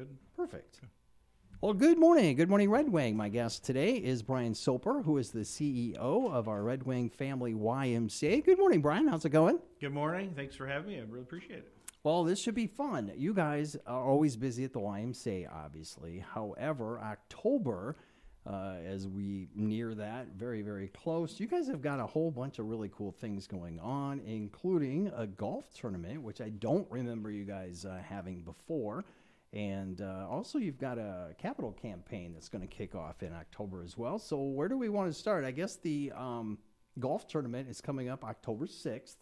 good. Perfect. Well, good morning. Good morning, Red Wing. My guest today is Bryan Soper, who is the CEO of our Red Wing Family YMCA. Good morning, Bryan. How's it going? Good morning. Thanks for having me. I really appreciate it. Well, this should be fun. You guys are always busy at the YMCA, obviously. However, October, as we near that, very, very close, you guys have got a whole bunch of really cool things going on, including a golf tournament, which I don't remember you guys having before. And also, you've got a capital campaign that's going to kick off in October as well. So where do we want to start? I guess the golf tournament is coming up October 6th.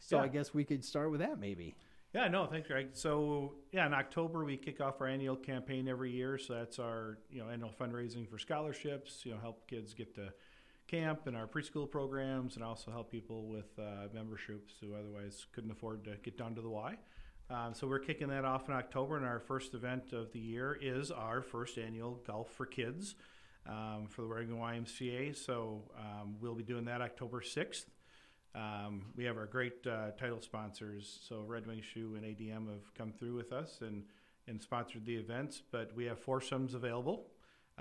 So yeah. I guess we could start with that maybe. Yeah, no, thanks, Greg. So, yeah, in October, we kick off our annual campaign every year. So that's our, annual fundraising for scholarships, help kids get to camp and our preschool programs, and also help people with memberships who otherwise couldn't afford to get down to the Y. So we're kicking that off in October, and our first event of the year is our first annual Golf for Kids for the Red Wing YMCA. So we'll be doing that October 6th. We have our great title sponsors. So Red Wing Shoe and ADM have come through with us and sponsored the events, but we have foursomes available.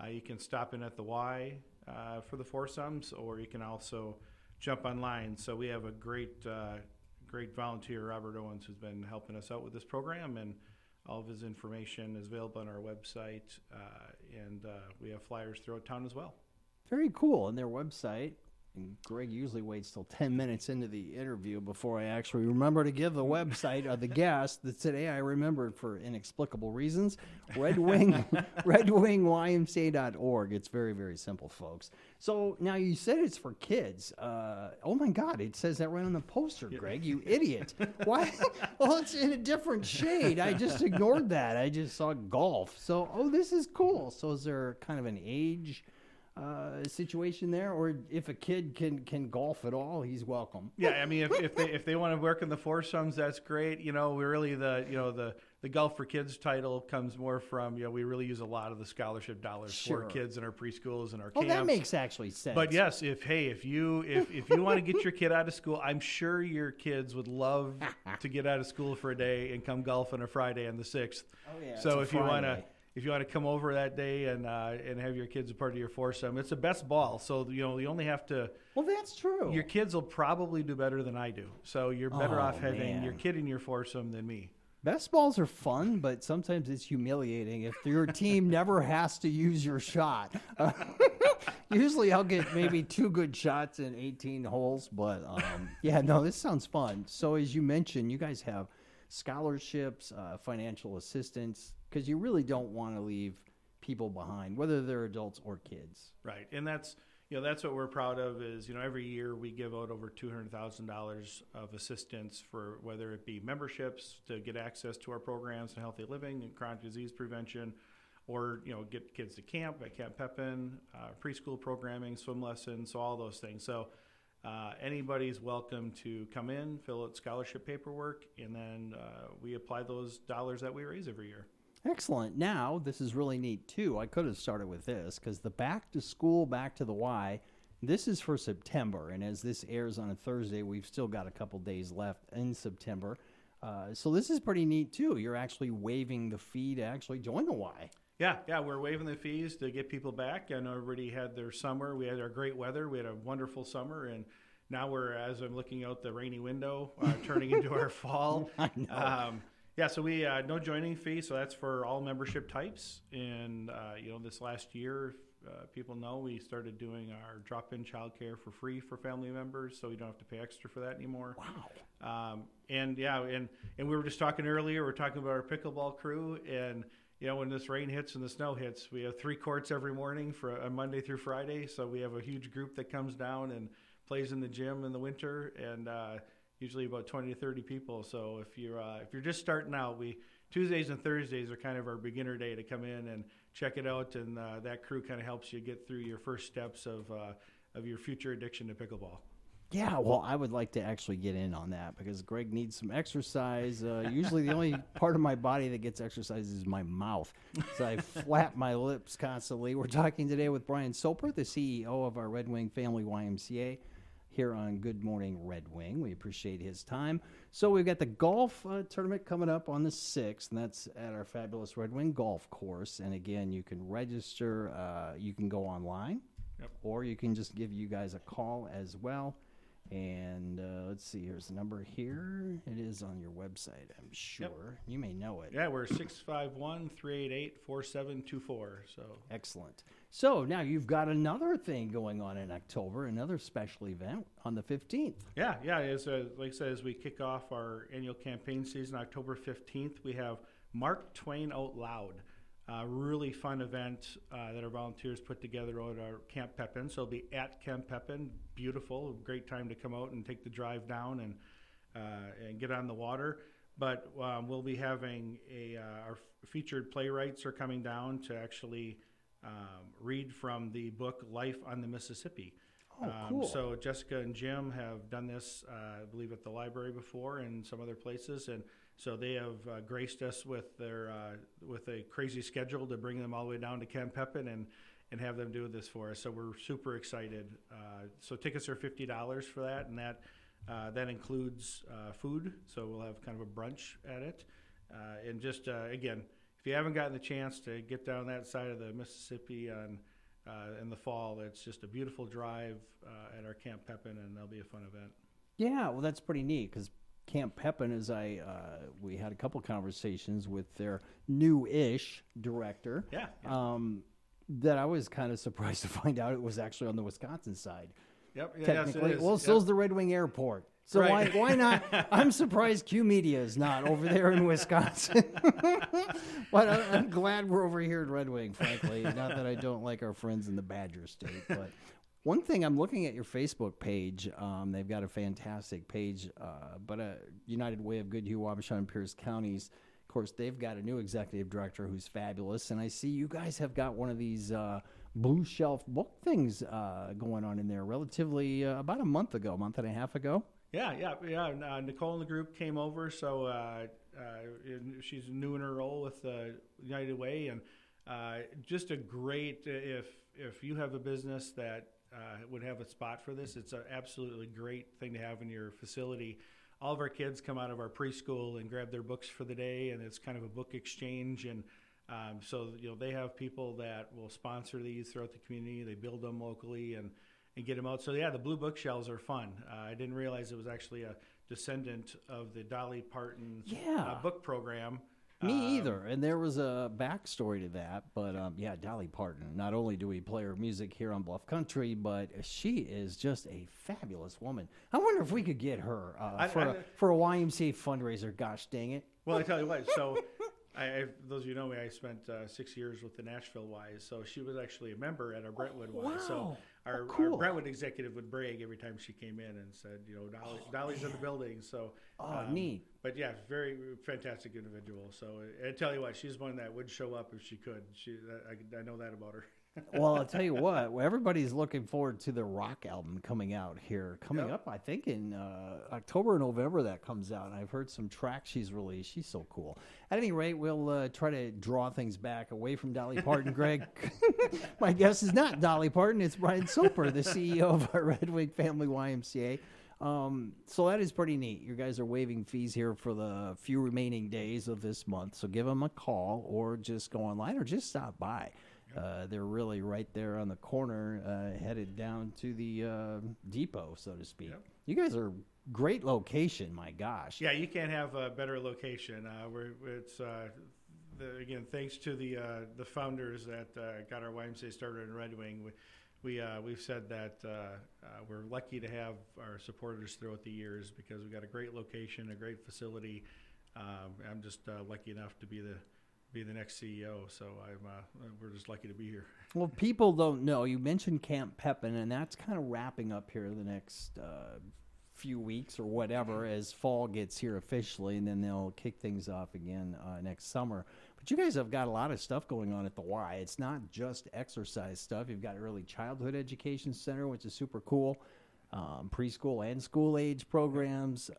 You can stop in at the Y for the foursomes, or you can also jump online. So we have a great volunteer, Robert Owens, who's been helping us out with this program, and all of his information is available on our website, and we have flyers throughout town as well. Very cool. And their website, and Greg usually waits till 10 minutes into the interview before I actually remember to give the website of the guest that today I remembered for inexplicable reasons, redwingyMCA.org. It's very, very simple, folks. So now you said it's for kids. Oh my God, it says that right on the poster, Greg, you idiot. Why? Well, it's in a different shade. I just ignored that. I just saw golf. So, this is cool. So is there kind of an age situation there, or if a kid can golf at all, he's welcome? Yeah, I mean, if they want to work in the foursomes, that's great. We really, the Golf for Kids title comes more from, we really use a lot of the scholarship dollars for kids in our preschools and our camps. That makes actually sense. But yes, if you want to get your kid out of school, I'm sure your kids would love to get out of school for a day and come golf on a Friday on the 6th. Oh yeah. So if you want to come over that day and have your kids a part of your foursome, it's the best ball. So, you only have to... Well, that's true. Your kids will probably do better than I do. So you're better off having your kid in your foursome than me. Best balls are fun, but sometimes it's humiliating if your team never has to use your shot. Usually I'll get maybe 2 good shots in 18 holes, but this sounds fun. So as you mentioned, you guys have scholarships, financial assistance, because you really don't want to leave people behind, whether they're adults or kids. Right. And that's, that's what we're proud of is, every year we give out over $200,000 of assistance for whether it be memberships to get access to our programs and healthy living and chronic disease prevention, or, get kids to camp at Camp Pepin, preschool programming, swim lessons, so all those things. So anybody's welcome to come in, fill out scholarship paperwork, and then we apply those dollars that we raise every year. Excellent. Now, this is really neat, too. I could have started with this, because the back to school, back to the Y, this is for September. And as this airs on a Thursday, we've still got a couple days left in September. So this is pretty neat, too. You're actually waiving the fee to actually join the Y. Yeah, we're waiving the fees to get people back. I know everybody had their summer. We had our great weather. We had a wonderful summer, and now we're, as I'm looking out the rainy window, turning into our fall. I know. So we no joining fee, so that's for all membership types. And this last year, people know we started doing our drop-in childcare for free for family members, so we don't have to pay extra for that anymore. Wow. And we were just talking earlier. We're talking about our pickleball crew, and when this rain hits and the snow hits, we have 3 courts every morning for a Monday through Friday. So we have a huge group that comes down and plays in the gym in the winter, and usually about 20 to 30 people. So if you're just starting out, Tuesdays and Thursdays are kind of our beginner day to come in and check it out, and that crew kind of helps you get through your first steps of your future addiction to pickleball. Yeah, well, I would like to actually get in on that, because Greg needs some exercise. Usually the only part of my body that gets exercise is my mouth, so I flap my lips constantly. We're talking today with Bryan Soper, the CEO of our Red Wing Family YMCA. here on Good Morning Red Wing. We appreciate his time. So we've got the golf tournament coming up on the 6th, and that's at our fabulous Red Wing golf course. And again, you can register. You can go online, yep, or you can just give you guys a call as well. And let's see, here's the number here. It is on your website, I'm sure. Yep. You may know it. Yeah, we're 651-388-4724. So excellent. So now you've got another thing going on in October, another special event on the 15th. Yeah. Like I said, as we kick off our annual campaign season, October 15th, we have Mark Twain Out Loud. Really fun event that our volunteers put together at our Camp Pepin. So it'll be at Camp Pepin. Beautiful, great time to come out and take the drive down and get on the water. But we'll be having our featured playwrights are coming down to actually read from the book Life on the Mississippi. Oh, cool. So Jessica and Jim have done this, I believe, at the library before and some other places, and so they have graced us with their with a crazy schedule to bring them all the way down to Camp Pepin and have them do this for us. So we're super excited. So tickets are $50 for that, and that includes food. So we'll have kind of a brunch at it, and just again, if you haven't gotten the chance to get down that side of the Mississippi in the fall, it's just a beautiful drive at our Camp Pepin, and that'll be a fun event. Yeah, well, that's pretty neat because Camp Pepin, as we had a couple conversations with their new-ish director. Yeah. That I was kind of surprised to find out it was actually on the Wisconsin side. Yep. Yeah, technically, yes, well, so's the Red Wing Airport. So right. why not? I'm surprised Q Media is not over there in Wisconsin. But I'm glad we're over here at Red Wing, frankly. Not that I don't like our friends in the Badger State, but. One thing, I'm looking at your Facebook page. They've got a fantastic page, but United Way of Goodhue, Wabashon, and Pierce Counties. Of course, they've got a new executive director who's fabulous, and I see you guys have got one of these blue shelf book things going on in there relatively about a month and a half ago. Yeah. And, Nicole and the group came over, so she's new in her role with United Way, and just a great, if you have a business that would have a spot for this. It's an absolutely great thing to have in your facility. All of our kids come out of our preschool and grab their books for the day, and it's kind of a book exchange. And so, they have people that will sponsor these throughout the community. They build them locally and get them out. So, yeah, the blue bookshelves are fun. I didn't realize it was actually a descendant of the Dolly Parton book program. Me either, and there was a backstory to that, but Dolly Parton, not only do we play her music here on Bluff Country, but she is just a fabulous woman. I wonder if we could get her for a YMCA fundraiser, gosh dang it. Well, I tell you what, so those of you know me, I spent 6 years with the Nashville Ys, so she was actually a member at our Brentwood Y. So our Brentwood executive would brag every time she came in and said, Dolly's in the building. So, neat. But yeah, very fantastic individual. So I tell you what, she's one that would show up if she could. I know that about her. Well, I'll tell you what, everybody's looking forward to the rock album coming up, I think in October or November that comes out. And I've heard some tracks she's released. She's so cool. At any rate, we'll try to draw things back away from Dolly Parton, Greg. My guess is not Dolly Parton. It's Bryan Soper, the CEO of our Red Wing Family YMCA. So that is pretty neat. You guys are waiving fees here for the few remaining days of this month. So give them a call or just go online or just stop by. They're really right there on the corner, headed down to the depot, so to speak. Yep. You guys are great location, my gosh. Yeah, you can't have a better location. Again, thanks to the founders that got our YMCA started in Red Wing. We've said that we're lucky to have our supporters throughout the years because we've got a great location, a great facility. I'm just lucky enough to be the next CEO, so we're just lucky to be here. Well, people don't know. You mentioned Camp Pepin, and that's kind of wrapping up here the next few weeks or whatever as fall gets here officially, and then they'll kick things off again next summer. But you guys have got a lot of stuff going on at the Y. It's not just exercise stuff. You've got Early Childhood Education Center, which is super cool, preschool and school-age programs,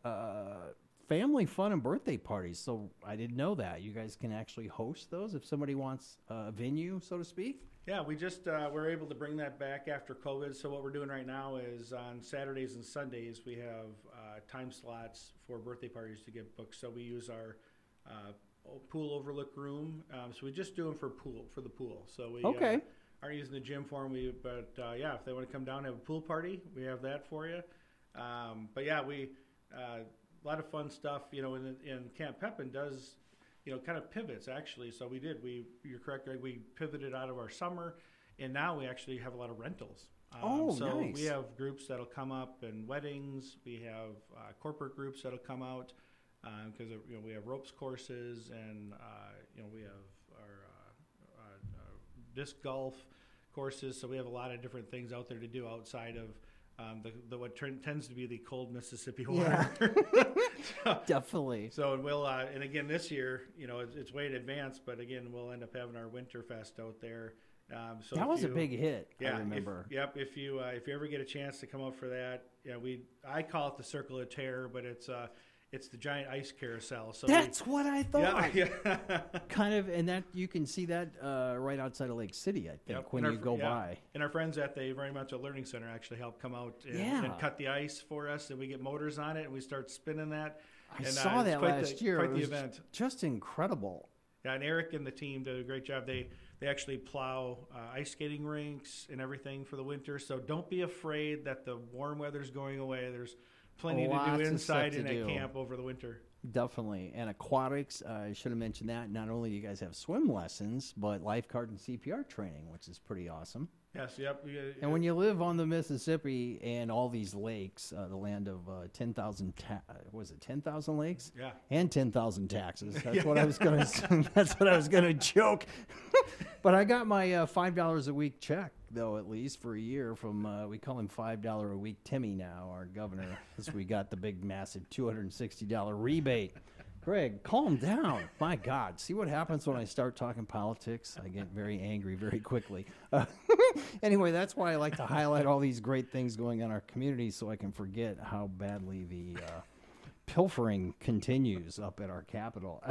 family fun and birthday parties. So I didn't know that. You guys can actually host those if somebody wants a venue, so to speak? Yeah, we just we're able to bring that back after COVID. So what we're doing right now is on Saturdays and Sundays, we have time slots for birthday parties to get booked. So we use our pool overlook room. So we just do them for the pool. So we aren't using the gym for them. But if they want to come down and have a pool party, we have that for you. But we a lot of fun stuff, you know, and Camp Pepin does, you know, kind of pivots actually. So we did. You're correct, Greg. We pivoted out of our summer, and now we actually have a lot of rentals. Nice. We have groups that'll come up and weddings. We have corporate groups that'll come out because you know, we have ropes courses and you know, we have our disc golf courses. So we have a lot of different things out there to do outside of tends to be the cold Mississippi water. Yeah. Definitely. So we'll and again this year, you know, it's way in advance, but again we'll end up having our Winterfest out there. So that was a big hit. Yeah, I remember. If you ever get a chance to come up for that, yeah, I call it the Circle of Terror, but it's the giant ice carousel. So that's what I thought. Yeah. Kind of, and that you can see that right outside of Lake City, I think, when you go by. And our friends at the Very Much a Learning Center actually help come out and cut the ice for us, and we get motors on it, and we start spinning that. I saw that last year. Quite the event. Just incredible. Yeah, and Eric and the team did a great job. They actually plow ice skating rinks and everything for the winter, so don't be afraid that the warm weather's going away. There's plenty to do inside in that camp over the winter. Definitely. And aquatics, I should have mentioned that. Not only do you guys have swim lessons, but lifeguard and CPR training, which is pretty awesome. Yes, yep. And when you live on the Mississippi and all these lakes, the land of 10,000, 10,000 lakes? Yeah. And 10,000 taxes. That's what I was going to that's what I was going to joke. But I got my $5 a week check, though, at least for a year from, we call him $5 a week Timmy now, our governor, because we got the big, massive $260 rebate. Greg, calm down. My God. See what happens when I start talking politics? I get very angry very quickly. Anyway, that's why I like to highlight all these great things going on in our community so I can forget how badly the pilfering continues up at our Capitol.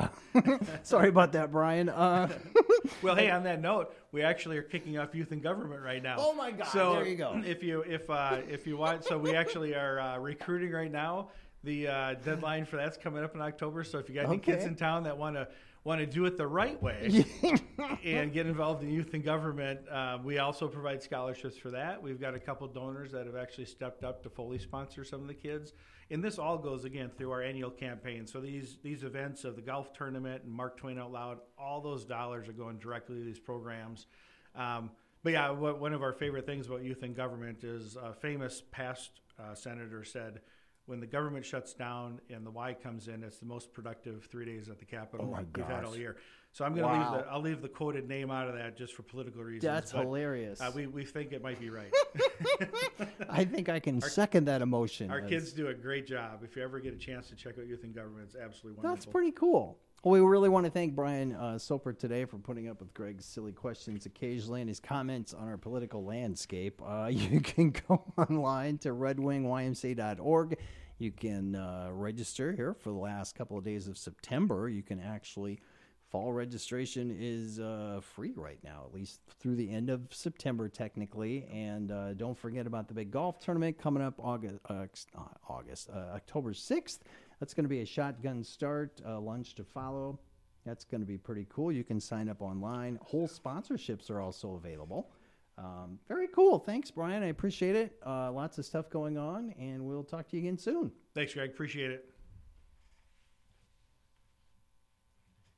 Sorry about that, Bryan. Well, hey, on that note, we actually are kicking off Youth in Government right now. Oh, my God. So there you go. If you want, so we actually are recruiting right now. The deadline for that's coming up in October. So if you got any kids in town that want to do it the right way and get involved in Youth in Government, we also provide scholarships for that. We've got a couple donors that have actually stepped up to fully sponsor some of the kids. And this all goes, again, through our annual campaign. So these events of the golf tournament and Mark Twain Out Loud, all those dollars are going directly to these programs. But one of our favorite things about Youth in Government is a famous past senator said, when the government shuts down and the Y comes in, it's the most productive 3 days at the Capitol we've had all year. So I'm going to I'll leave the quoted name out of that just for political reasons. That's hilarious. We think it might be right. I think I can second that emotion. Our kids do a great job. If you ever get a chance to check out Youth in Government, it's absolutely wonderful. That's pretty cool. Well, we really want to thank Bryan Soper today for putting up with Greg's silly questions occasionally and his comments on our political landscape. You can go online to redwingnymca.org. You can register here for the last couple of days of September. You can actually, fall registration is free right now, at least through the end of September technically. And don't forget about the big golf tournament coming up October 6th. That's going to be a shotgun start, lunch to follow. That's going to be pretty cool. You can sign up online. Whole sponsorships are also available. Very cool. Thanks, Bryan. I appreciate it. Lots of stuff going on, and we'll talk to you again soon. Thanks, Greg. Appreciate it.